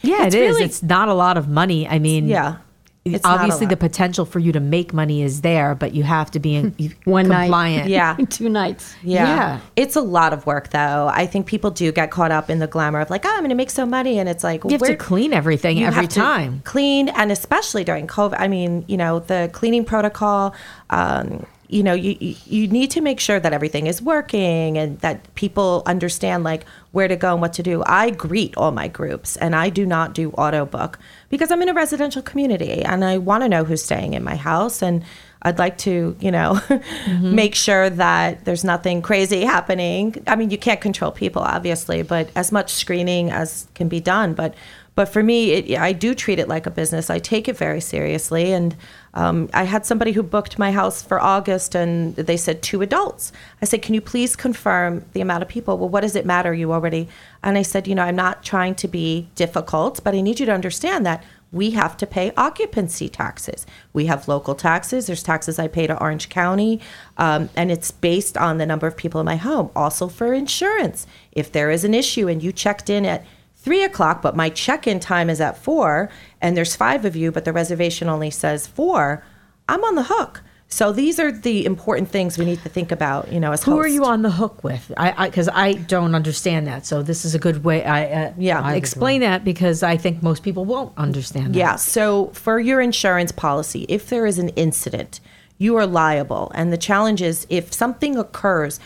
Yeah, it really, is. It's not a lot of money. I mean, yeah. It's obviously the potential for you to make money is there, but you have to be in, one compliant. Night. Yeah. Two nights. Yeah. yeah. It's a lot of work, though. I think people do get caught up in the glamour of like, oh, I'm going to make so money. And it's like, you have to clean everything you every have time. To clean. And especially during COVID. I mean, you know, the cleaning protocol, um, you know, you you need to make sure that everything is working and that people understand like where to go and what to do. I greet all my groups, and I do not do auto book because I'm in a residential community and I want to know who's staying in my house, and I'd like to, you know, mm-hmm. make sure that there's nothing crazy happening. I mean, you can't control people, obviously, but as much screening as can be done. But But for me, it, I do treat it like a business. I take it very seriously. And um, I had somebody who booked my house for August, and they said two adults. I said, can you please confirm the amount of people? Well, what does it matter? You already. And I said, you know, I'm not trying to be difficult, but I need you to understand that we have to pay occupancy taxes. We have local taxes. There's taxes I pay to Orange County, um, and it's based on the number of people in my home. Also for insurance, if there is an issue and you checked in at three o'clock, but my check-in time is at four, and there's five of you, but the reservation only says four, I'm on the hook. So these are the important things we need to think about, you know, as Who hosts. Who are you on the hook with? I Because I, I don't understand that. So this is a good way. I uh, yeah, I explain that because I think most people won't understand that. Yeah, so for your insurance policy, if there is an incident, you are liable. And the challenge is if something occurs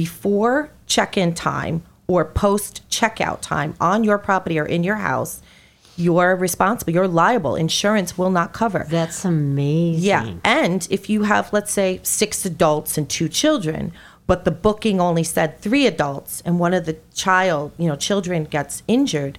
before check-in time, or post checkout time on your property or in your house, you're responsible, you're liable. Insurance will not cover. That's amazing. Yeah. And if you have, let's say, six adults and two children, but the booking only said three adults and one of the child, you know, children gets injured,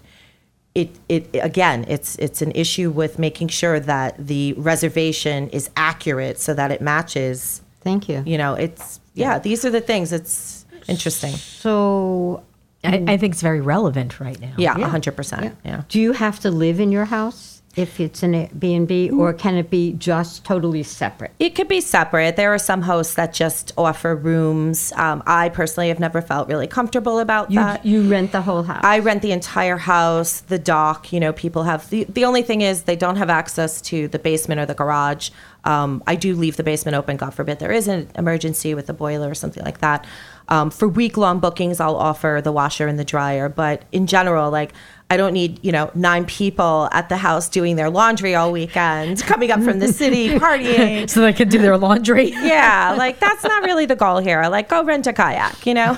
it it again, it's it's an issue with making sure that the reservation is accurate so that it matches. Thank you. You know, it's yeah, yeah. these are the things. It's interesting. So I, I think it's very relevant right now. Yeah, yeah. one hundred percent. Yeah. Yeah. Do you have to live in your house if it's an Airbnb, or can it be just totally separate? It could be separate. There are some hosts that just offer rooms. Um, I personally have never felt really comfortable about you, that. You rent the whole house? I rent the entire house, the dock. You know, people have... The, the only thing is they don't have access to the basement or the garage. Um, I do leave the basement open, God forbid there is an emergency with the boiler or something like that. Um, for week-long bookings, I'll offer the washer and the dryer. But in general, like, I don't need, you know, nine people at the house doing their laundry all weekend, coming up from the city, partying. So they can do their laundry. Yeah, like, that's not really the goal here. I like, go rent a kayak, you know?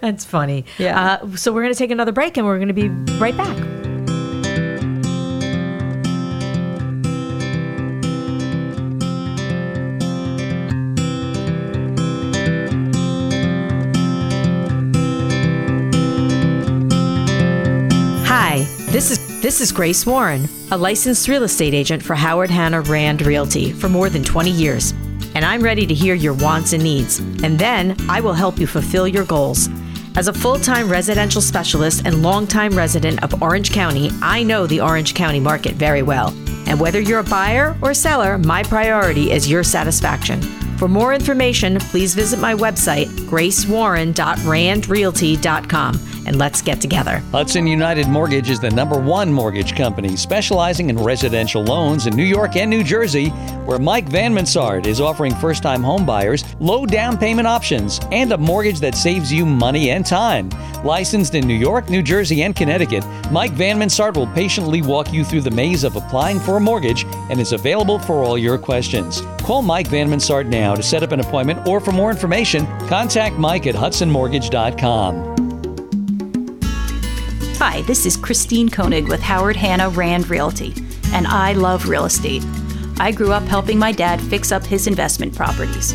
That's funny. Yeah. Uh, so we're going to take another break, and we're going to be right back. This is Grace Warren, a licensed real estate agent for Howard Hanna Rand Realty for more than twenty years. And I'm ready to hear your wants and needs, and then I will help you fulfill your goals. As a full-time residential specialist and longtime resident of Orange County, I know the Orange County market very well. And whether you're a buyer or seller, my priority is your satisfaction. For more information, please visit my website, grace warren dot rand realty dot com, and let's get together. Hudson United Mortgage is the number one mortgage company specializing in residential loans in New York and New Jersey, where Mike Van Mansart is offering first-time homebuyers low down payment options and a mortgage that saves you money and time. Licensed in New York, New Jersey, and Connecticut, Mike Van Mansart will patiently walk you through the maze of applying for a mortgage and is available for all your questions. Call Mike Van Mansart now to set up an appointment, or for more information, contact Mike at hudson mortgage dot com. Hi, this is Christine Koenig with Howard Hanna Rand Realty, and I love real estate. I grew up helping my dad fix up his investment properties.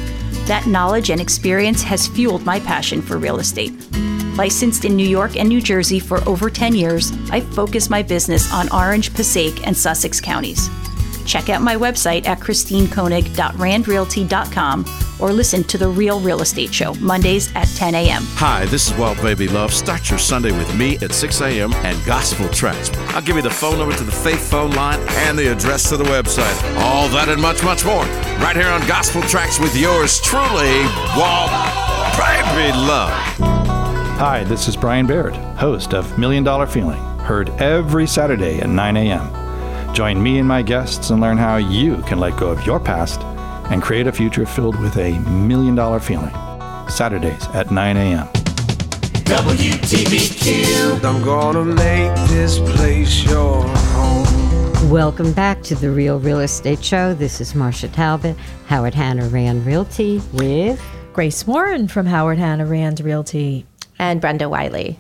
That knowledge and experience has fueled my passion for real estate. Licensed in New York and New Jersey for over ten years, I focus my business on Orange, Passaic, and Sussex counties. Check out my website at christine koenig dot rand realty dot com or listen to The Real Real Estate Show, Mondays at ten a.m. Hi, this is Walt Baby Love. Start your Sunday with me at six a.m. and Gospel Tracts. I'll give you the phone number to the Faith phone line and the address to the website. All that and much, much more right here on Gospel Tracts with yours truly, Walt Baby Love. Hi, this is Brian Baird, host of Million Dollar Feeling, heard every Saturday at nine a.m. Join me and my guests and learn how you can let go of your past and create a future filled with a million-dollar feeling. Saturdays at nine a.m. W T V Q. I'm gonna make this place your home. Welcome back to The Real Real Estate Show. This is Marcia Talbot, Howard Hanna Rand Realty, with Grace Warren from Howard Hanna Rand Realty. And Brenda Wiley.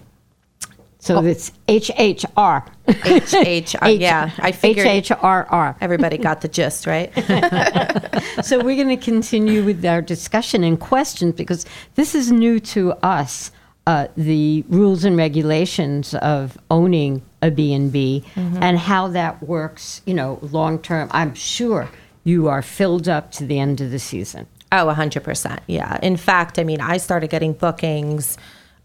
So oh. It's H H R. H H R, H- yeah. I figured H H R R. Everybody got the gist, right? So we're going to continue with our discussion and questions, because this is new to us, uh, the rules and regulations of owning a B and B, mm-hmm. and how that works, you know, long-term. I'm sure you are filled up to the end of the season. Oh, one hundred percent, yeah. In fact, I mean, I started getting bookings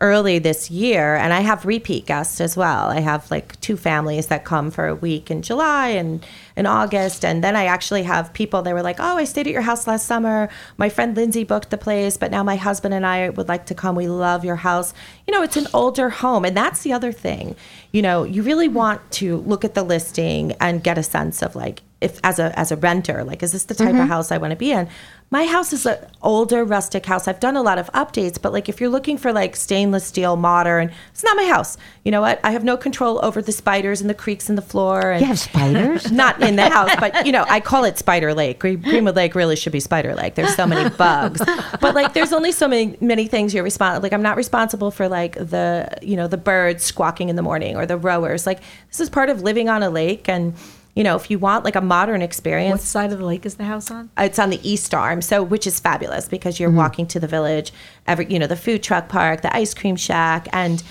early this year, and I have repeat guests as well. I have like two families that come for a week in July and in August, and then I actually have people, they were like, oh, I stayed at your house last summer. My friend Lindsay booked the place, but now my husband and I would like to come. We love your house. You know, it's an older home, and that's the other thing. You know, you really want to look at the listing and get a sense of like, if as a as a renter, like, is this the type mm-hmm. of house I want to be in? My house is an older rustic house. I've done a lot of updates, but like if you're looking for like stainless steel, modern, it's not my house. You know what? I have no control over the spiders and the creaks in the floor. And you have spiders? Not in the house, but you know, I call it Spider Lake. Greenwood Lake really should be Spider Lake. There's so many bugs. But like there's only so many many things you're responsible. Like I'm not responsible for like the, you know, the birds squawking in the morning or the rowers. Like this is part of living on a lake. And you know, if you want like a modern experience. What side of the lake is the house on? It's on the east arm, so which is fabulous because you're mm-hmm. walking to the village, every you know, the food truck park, the ice cream shack, and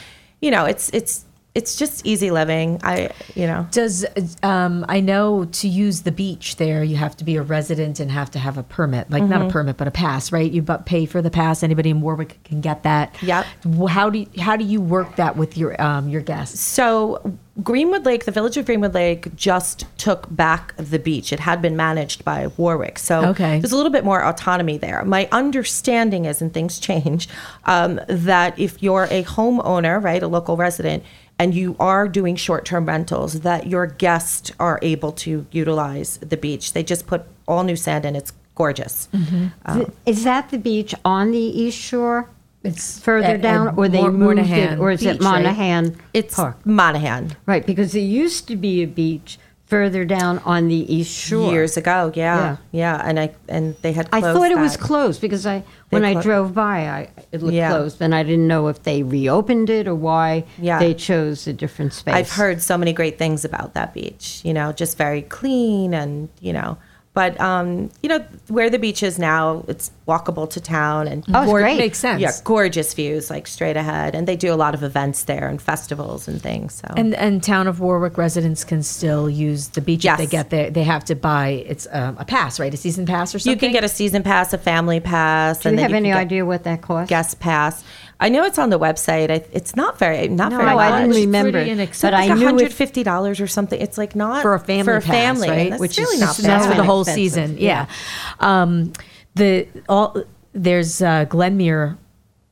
you know, it's it's it's just easy living. I you know. Does um, I know to use the beach there, you have to be a resident and have to have a permit, like mm-hmm. not a permit, but a pass, right? You pay for the pass. Anybody in Warwick can get that. Yep. How do you, how do you work that with your um, your guests? So Greenwood Lake, the village of Greenwood Lake, just took back the beach. It had been managed by Warwick. So okay. there's a little bit more autonomy there. My understanding is, and things change, um, that if you're a homeowner, right, a local resident, and you are doing short-term rentals, that your guests are able to utilize the beach. They just put all new sand in. It's gorgeous. Mm-hmm. Um, is that the beach on the East Shore? It's further at, down, at or they Mor- moved Monaghan it, or is beach, it Monaghan right? It's Park. Monaghan. Right, because there used to be a beach further down on the East Shore. Years ago, yeah, yeah, yeah. and I and they had closed I thought it that. was closed, because I they when clo- I drove by, I, it looked yeah. closed, and I didn't know if they reopened it or why yeah. they chose a different space. I've heard so many great things about that beach, you know, just very clean and, you know, But, um, you know, where the beach is now, it's walkable to town. And oh, gorgeous, great. Makes sense. Yeah, gorgeous views, like, straight ahead. And they do a lot of events there and festivals and things. So. And and Town of Warwick residents can still use the beach yes. if they get there. They have to buy it's um, a pass, right? A season pass or something? You can get a season pass, a family pass. Do and you have you any idea what that costs? Guest pass. I know it's on the website. I, it's not very, not no, very much. No, I didn't remember. It's but like I knew one hundred fifty dollars or something. It's like not for a family, for a pass, family, right? That's Which really is not bad. For the whole expensive. Season. Yeah. yeah. Um, the all there's uh, Glenmere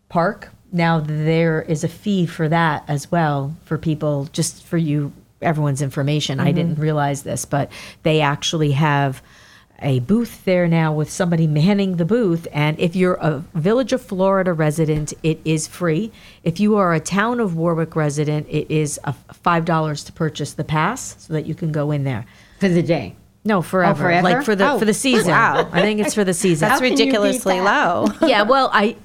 Park. Now there is a fee for that as well for people. Just for you, everyone's information. Mm-hmm. I didn't realize this, but they actually have a booth there now with somebody manning the booth. And if you're a Village of Florida resident, it is free. If you are a Town of Warwick resident, it is a five dollars to purchase the pass so that you can go in there. For the day? No, forever. Oh, forever? Like for the oh. for the season. Wow. I think it's for the season. That's ridiculously that? low. Yeah, well, I...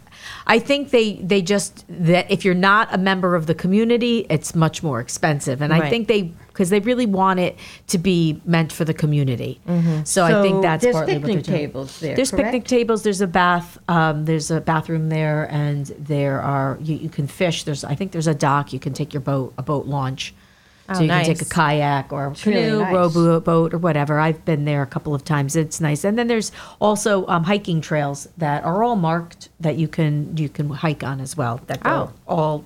I think they, they just, that if you're not a member of the community, it's much more expensive. And right. I think they, because they really want it to be meant for the community. Mm-hmm. So, so I think that's partly what they're doing. There's picnic tables there, There's correct? picnic tables. There's a bath. Um, there's a bathroom there. And there are, you, you can fish. There's, I think there's a dock. You can take your boat, a boat launch. Oh, so you nice. can take a kayak or a it's canoe, really nice. rowboat, boat, or whatever. I've been there a couple of times. It's nice. And then there's also um, hiking trails that are all marked that you can you can hike on as well. That go oh. all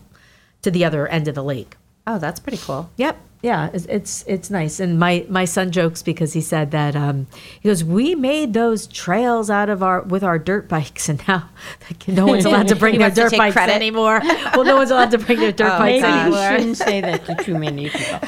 to the other end of the lake. Oh, that's pretty cool. Yep. Yeah, it's it's, it's nice. And my, my son jokes because he said that um, he goes, we made those trails out of our with our dirt bikes, and now like, no one's allowed to bring their dirt bikes credit. anymore. Well, no one's allowed to bring their dirt oh, bikes maybe anymore. Maybe you shouldn't say that to too many people.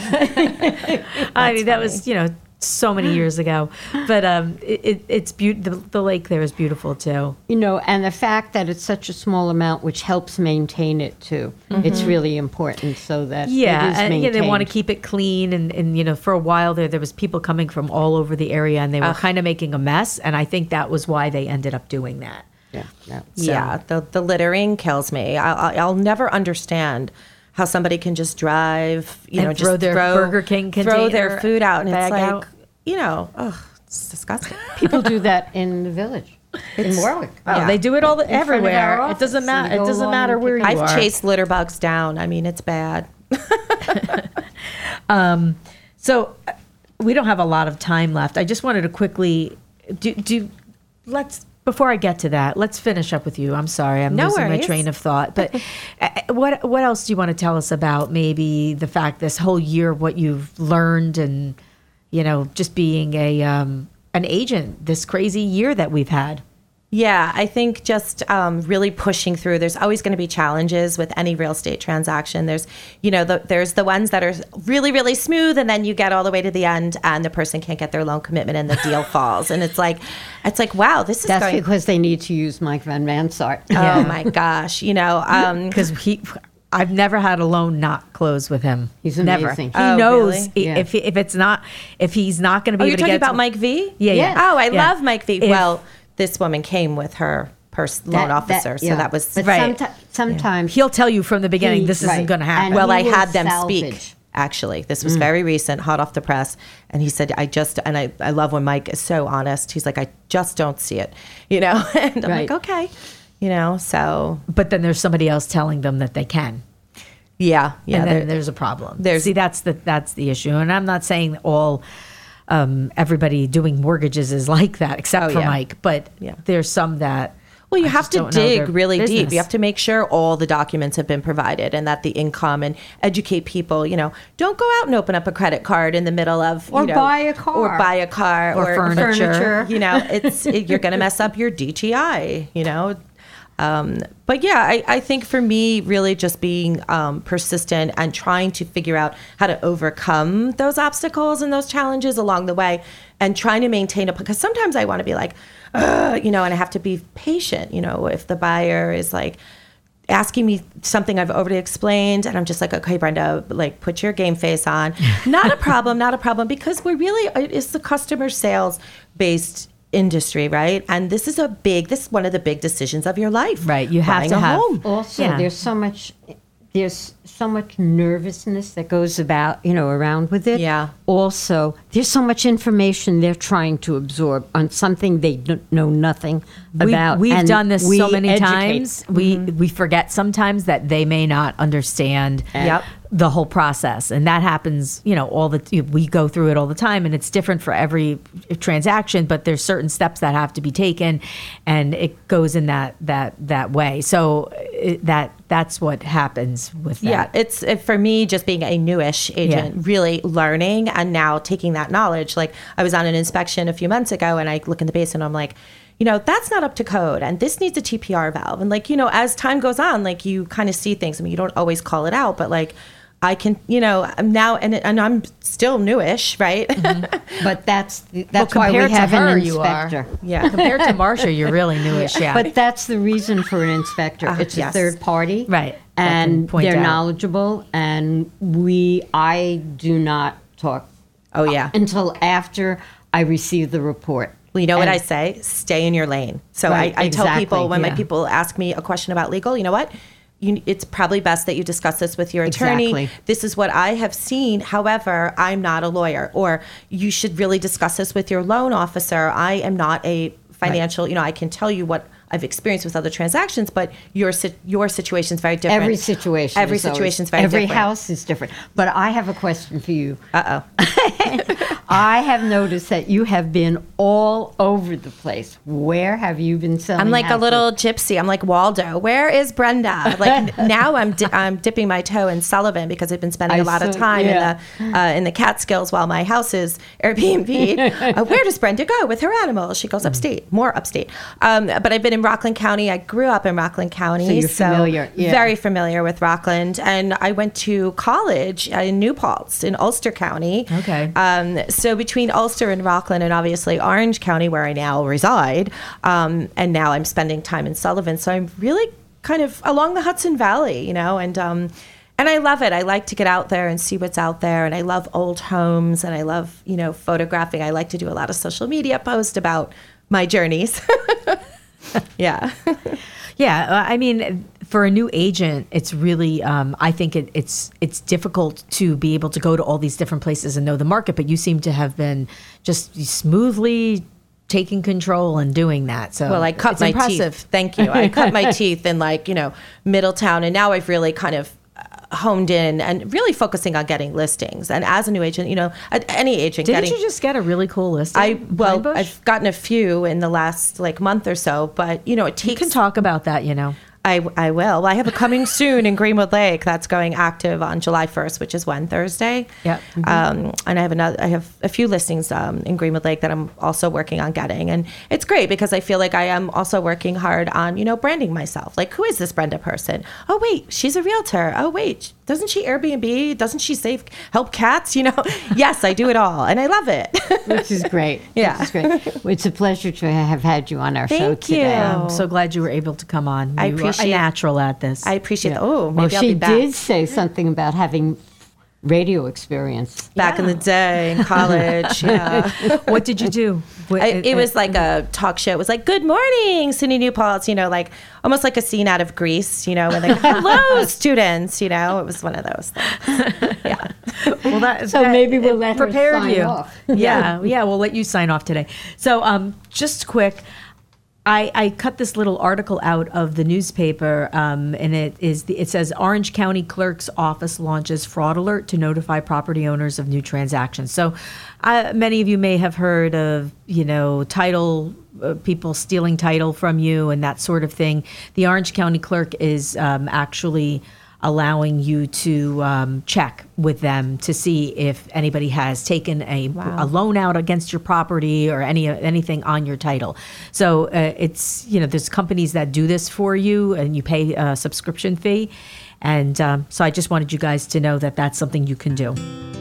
I mean, that funny. was you know so many years ago, but um, it, it it's beautiful. The, the lake there is beautiful too. You know, and the fact that it's such a small amount, which helps maintain it too. Mm-hmm. It's really important so that yeah, it is maintained. And, yeah, they want to keep it clean. And, and you know, for a while there, there was people coming from all over the area, and they were uh, kind of making a mess. And I think that was why they ended up doing that. Yeah, yeah. So. yeah the the littering kills me. I'll, I'll never understand how somebody can just drive, you and know, throw just their throw, Burger King container, throw their food out, and it's like. Out. You know, oh, it's disgusting. People do that in the village, it's, in Warwick. Oh, yeah. They do it all the, everywhere. Office, it doesn't matter. It doesn't matter where you I've are. I've chased litter bugs down. I mean, it's bad. um, so we don't have a lot of time left. I just wanted to quickly do. do let's before I get to that, let's finish up with you. I'm sorry, I'm no losing worries. my train of thought. But what what else do you want to tell us about? Maybe the fact this whole year, what you've learned and. You know, just being a um, an agent this crazy year that we've had. Yeah, I think just um, really pushing through. There's always going to be challenges with any real estate transaction. There's, you know, the, there's the ones that are really, really smooth, and then you get all the way to the end, and the person can't get their loan commitment, and the deal falls. And it's like, it's like, wow, this is. That's going- because they need to use Mike Van Mansart. Yeah. Oh my gosh, you know, because um, he. I've never had a loan not close with him. He's amazing. Never. He oh, knows really? he, yeah. if if it's not if he's not going to be. Oh, able you're to talking get about to, Mike V. Yeah, yeah. yeah. Oh, I yeah. love Mike V. If, well, this woman came with her pers- that, loan officer, that, yeah. so that was but right. Someti- sometimes yeah. he'll tell you from the beginning he, this isn't right. going to happen. And well, I had them salvage. speak. Actually, this was mm. very recent, hot off the press. And he said, I just, and I, I love when Mike is so honest. He's like, I just don't see it, you know. And I'm right. like, okay. You know, so. But then there's somebody else telling them that they can. Yeah, yeah. And then there, there's a problem. There's, See, that's the that's the issue. And I'm not saying all um, everybody doing mortgages is like that, except oh, for yeah. Mike. But yeah. there's some that. Well, you I have to dig really business. deep. You have to make sure all the documents have been provided and that the income and educate people. You know, don't go out and open up a credit card in the middle of or you know, buy a car or buy a car or, or furniture. furniture. You know, it's it, you're going to mess up your D T I. You know. Um, but yeah, I, I think for me, really just being um, persistent and trying to figure out how to overcome those obstacles and those challenges along the way and trying to maintain it. Because sometimes I want to be like, you know, and I have to be patient, you know, if the buyer is like asking me something I've already explained and I'm just like, okay, Brenda, like put your game face on. Not a problem, not a problem, because we're really, it's the customer sales based industry, right? And this is a big, this is one of the big decisions of your life. Right. You have to have. Home. Also, yeah. there's so much there's so much nervousness that goes about, you know, around with it. Yeah. Also, there's so much information they're trying to absorb on something they don't know nothing we, about. We've and done this we so many educate. times. We mm-hmm. we forget sometimes that they may not understand yep. the whole process, and that happens. You know, all the we go through it all the time, and it's different for every transaction. But there's certain steps that have to be taken, and it goes in that that that way. So it, that. That's what happens with that. Yeah, it's it, for me, just being a newish agent, yeah. really learning and now taking that knowledge. Like I was on an inspection a few months ago and I look in the basement, I'm like, you know, that's not up to code and this needs a T P R valve. And like, you know, as time goes on, like you kind of see things. I mean, you don't always call it out, but like I can, you know, I'm now, and and I'm still newish, right? Mm-hmm. But that's that's well, why we have her, an inspector. Yeah, compared to Marcia, you're really newish. Yeah, but that's the reason for an inspector. Uh, it's yes. a third party, right? And they're out. knowledgeable. And we, I do not talk. Oh yeah, until after I receive the report. Well, you know and, what I say? Stay in your lane. So right, I, I exactly, tell people when yeah. my people ask me a question about legal, you know what? You, it's probably best that you discuss this with your attorney. Exactly. This is what I have seen. However, I'm not a lawyer. Or you should really discuss this with your loan officer. I am not a financial, right. you know, I can tell you what I've experienced with other transactions, but your your situation's very different. Every situation. Every situation's always, very every different. Every house is different. But I have a question for you. Uh-oh. I have noticed that you have been all over the place. Where have you been selling I'm like houses? A little gypsy. I'm like Waldo. Where is Brenda? Like now I'm di- I'm dipping my toe in Sullivan because I've been spending I a lot so, of time yeah. in the uh, in the Catskills while my house is Airbnb. uh, where does Brenda go with her animals? She goes upstate, more upstate. Um, but I've been in Rockland County. I grew up in Rockland County. So you're so familiar. Yeah. Very familiar with Rockland. And I went to college in New Paltz in Ulster County. Okay. Um, so between Ulster and Rockland and obviously Orange County, where I now reside, um, and now I'm spending time in Sullivan. So I'm really kind of along the Hudson Valley, you know, and um, and I love it. I like to get out there and see what's out there. And I love old homes and I love, you know, photographing. I like to do a lot of social media posts about my journeys. Yeah. Yeah. I mean, for a new agent, it's really, um, I think it, it's it's difficult to be able to go to all these different places and know the market, but you seem to have been just smoothly taking control and doing that. So well, I cut it's my impressive. teeth. Thank you. I cut my teeth in like, you know, Middletown. And now I've really kind of honed in and really focusing on getting listings. And as a new agent, you know, any agent. Didn't getting, you just get a really cool listing? I well, Pinebush? I've gotten a few in the last like month or so, but you know, it takes. You can talk about that, you know. I, I will. Well, I have a coming soon in Greenwood Lake that's going active on July first, which is one Thursday. Yeah. Mm-hmm. Um, and I have another. I have a few listings um, in Greenwood Lake that I'm also working on getting, and it's great because I feel like I am also working hard on you know branding myself. Like, who is this Brenda person? Oh wait, she's a realtor. Oh wait, doesn't she Airbnb? Doesn't she save help cats? You know, yes, I do it all, and I love it. Which is great. Yeah, which is great. It's a pleasure to have had you on our Thank show today. Thank you. I'm so glad you were able to come on. I appreciate. A natural at this. I appreciate yeah. that. Oh, maybe well, I'll be back. She did say something about having radio experience. Back yeah. in the day, in college. Yeah. What did you do? What, I, it uh, was like a talk show. It was like, good morning, Cindy New Paltz, you know, like almost like a scene out of Grease, you know, with like, hello, students, you know. It was one of those things. Yeah. Well, that, so that, maybe we'll let her sign you. Off. Yeah. Yeah, we'll let you sign off today. So um, just quick. I, I cut this little article out of the newspaper, um, and it is the, it says Orange County Clerk's Office launches fraud alert to notify property owners of new transactions. So, uh, many of you may have heard of you know title uh, people stealing title from you and that sort of thing. The Orange County Clerk is um, actually allowing you to um, check with them to see if anybody has taken a, wow. a loan out against your property or any anything on your title. So uh, it's, you know, there's companies that do this for you and you pay a subscription fee. And um, so I just wanted you guys to know that that's something you can do.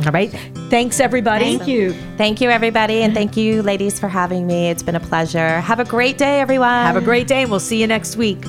All right. Thanks, everybody. Thank you. Thank you, everybody. And thank you, ladies, for having me. It's been a pleasure. Have a great day, everyone. Have a great day. We'll see you next week.